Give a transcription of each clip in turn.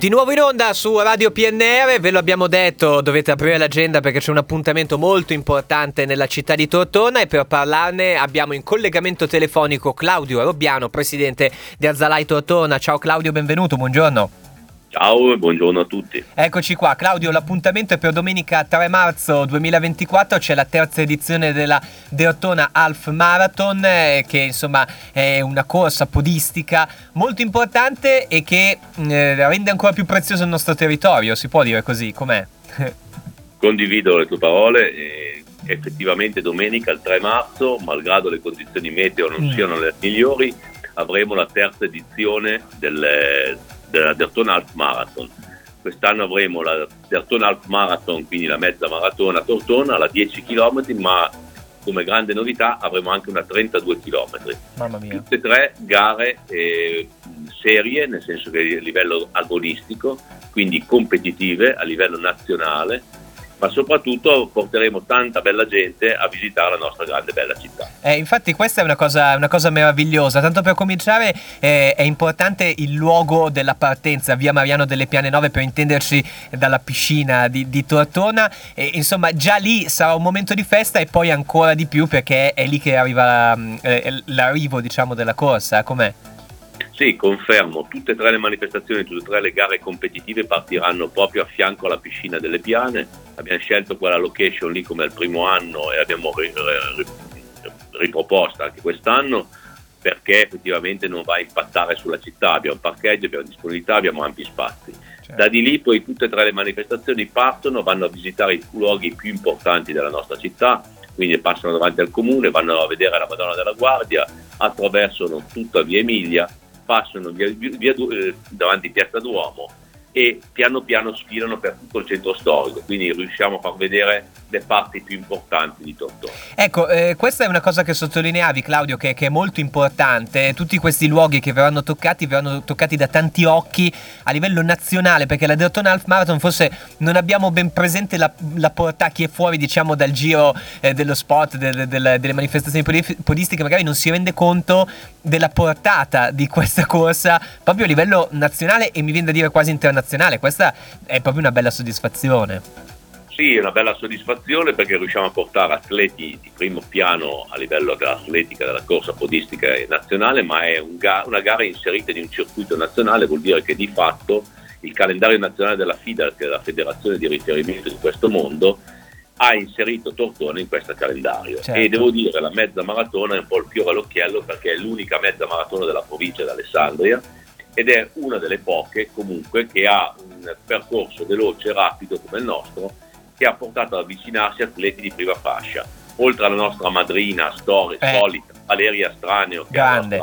Di nuovo in onda su Radio PNR, ve lo abbiamo detto, dovete aprire l'agenda perché c'è un appuntamento molto importante nella città di Tortona e per parlarne abbiamo in collegamento telefonico Claudio Robbiano, presidente di Azalai Tortona. Ciao Claudio, benvenuto, buongiorno. Ciao e buongiorno a tutti. Eccoci qua Claudio, l'appuntamento è per domenica 3 marzo 2024, c'è la terza edizione della Derthona Half Marathon che insomma è una corsa podistica molto importante e che rende ancora più prezioso il nostro territorio, si può dire così, com'è? Condivido le tue parole, effettivamente domenica il 3 marzo, malgrado le condizioni meteo non siano le migliori, avremo la terza edizione della Derthona Half Marathon. Quest'anno avremo la Derthona Half Marathon, quindi la mezza maratona a Tortona, la 10 km, ma come grande novità avremo anche una 32 km. Mamma mia. Tutte e tre gare serie, nel senso che a livello agonistico, quindi competitive a livello nazionale, ma soprattutto porteremo tanta bella gente a visitare la nostra grande bella città. Infatti questa è una cosa meravigliosa, tanto per cominciare è importante il luogo della partenza, via Mariano delle Piane 9 per intenderci, dalla piscina di Tortona, e, insomma già lì sarà un momento di festa e poi ancora di più perché è lì che arriva l'arrivo diciamo della corsa, com'è? Sì, confermo, tutte e tre le manifestazioni, tutte e tre le gare competitive partiranno proprio a fianco alla piscina delle Piane. Abbiamo scelto quella location lì come al primo anno e l'abbiamo riproposta anche quest'anno perché effettivamente non va a impattare sulla città, abbiamo parcheggio, abbiamo disponibilità, abbiamo ampi spazi. Da di lì poi tutte e tre le manifestazioni partono, vanno a visitare i luoghi più importanti della nostra città, quindi passano davanti al comune, vanno a vedere la Madonna della Guardia, attraversano tutta via Emilia, passano davanti a Piazza Duomo e piano piano sfilano per tutto il centro storico, quindi riusciamo a far vedere le parti più importanti di Tortona. Ecco, questa è una cosa che sottolineavi Claudio che è molto importante, tutti questi luoghi che verranno toccati da tanti occhi a livello nazionale, perché la Derthona Half Marathon forse non abbiamo ben presente la portata, chi è fuori diciamo dal giro dello sport, delle manifestazioni podistiche magari non si rende conto della portata di questa corsa proprio a livello nazionale e mi viene da dire quasi internazionale. Questa è proprio una bella soddisfazione. Sì, è una bella soddisfazione perché riusciamo a portare atleti di primo piano a livello dell'atletica, della corsa podistica nazionale, ma è una gara inserita in un circuito nazionale, vuol dire che di fatto il calendario nazionale della FIDAL, che è la federazione di riferimento di questo mondo, ha inserito Tortona in questo calendario. Certo. E devo dire la mezza maratona è un po' il fiore all'occhiello perché è l'unica mezza maratona della provincia di Alessandria ed è una delle poche comunque che ha un percorso veloce e rapido come il nostro che ha portato ad avvicinarsi atleti di prima fascia, oltre alla nostra madrina storica solita Valeria Straneo, che grande.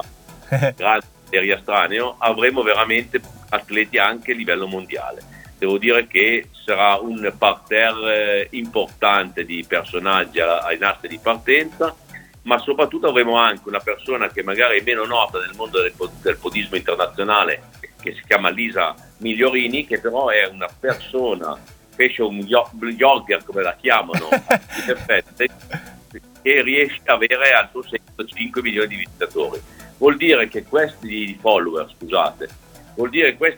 Grande Valeria Straneo, avremo veramente atleti anche a livello mondiale. Devo dire che sarà un parterre importante di personaggi ai nastri di partenza, ma soprattutto avremo anche una persona che magari è meno nota nel mondo del podismo internazionale, che si chiama Lisa Migliorini, che però è una persona, fashion blogger come la chiamano, che riesce ad avere al suo seguito 5 milioni di visitatori. Vuol dire che queste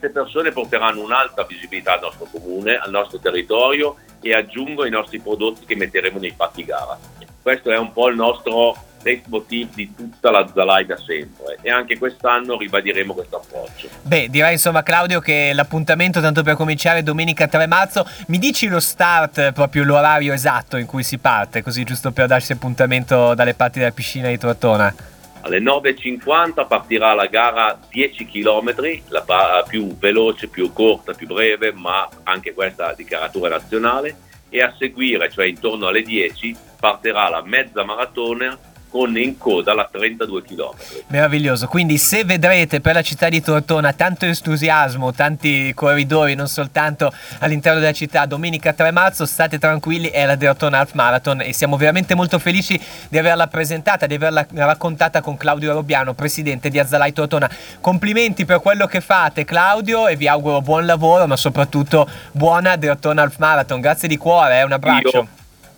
persone porteranno un'alta visibilità al nostro comune, al nostro territorio e aggiungo i nostri prodotti che metteremo nei pacchi gara. Questo è un po' il nostro leitmotiv di tutta la Zalai da sempre e anche quest'anno ribadiremo questo approccio. Beh, direi insomma Claudio che l'appuntamento, tanto per cominciare, domenica 3 marzo, mi dici lo start, proprio l'orario esatto in cui si parte, così giusto per darsi appuntamento dalle parti della piscina di Tortona? Alle 9:50 partirà la gara 10 km, la più veloce, più corta, più breve, ma anche questa di caratura nazionale. E a seguire, cioè intorno alle 10, partirà la mezza maratona con in coda la 32 km. Meraviglioso, quindi se vedrete per la città di Tortona tanto entusiasmo, tanti corridori, non soltanto all'interno della città, domenica 3 marzo state tranquilli, è la Derthona Half Marathon e siamo veramente molto felici di averla presentata, di averla raccontata con Claudio Robbiano, presidente di Azalai Tortona. Complimenti per quello che fate Claudio e vi auguro buon lavoro, ma soprattutto buona Derthona Half Marathon. Grazie di cuore, un abbraccio.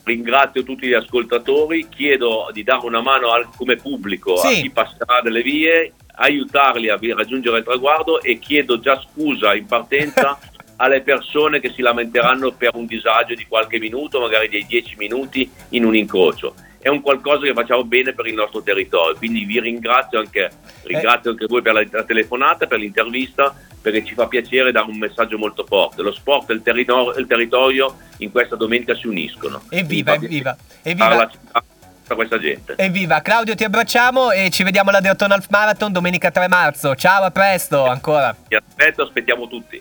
Ringrazio tutti gli ascoltatori, chiedo di dare una mano come pubblico a chi passerà delle vie, aiutarli a raggiungere il traguardo, e chiedo già scusa in partenza alle persone che si lamenteranno per un disagio di qualche minuto, magari dei 10 minuti in un incrocio. È un qualcosa che facciamo bene per il nostro territorio, quindi vi ringrazio anche voi per la telefonata, per l'intervista, perché ci fa piacere dare un messaggio molto forte. Lo sport e il territorio in questa domenica si uniscono. Evviva, evviva, evviva questa gente. Evviva. Claudio, ti abbracciamo e ci vediamo alla Derthona Half Marathon domenica 3 marzo. Ciao, a presto ancora. Ti aspettiamo tutti.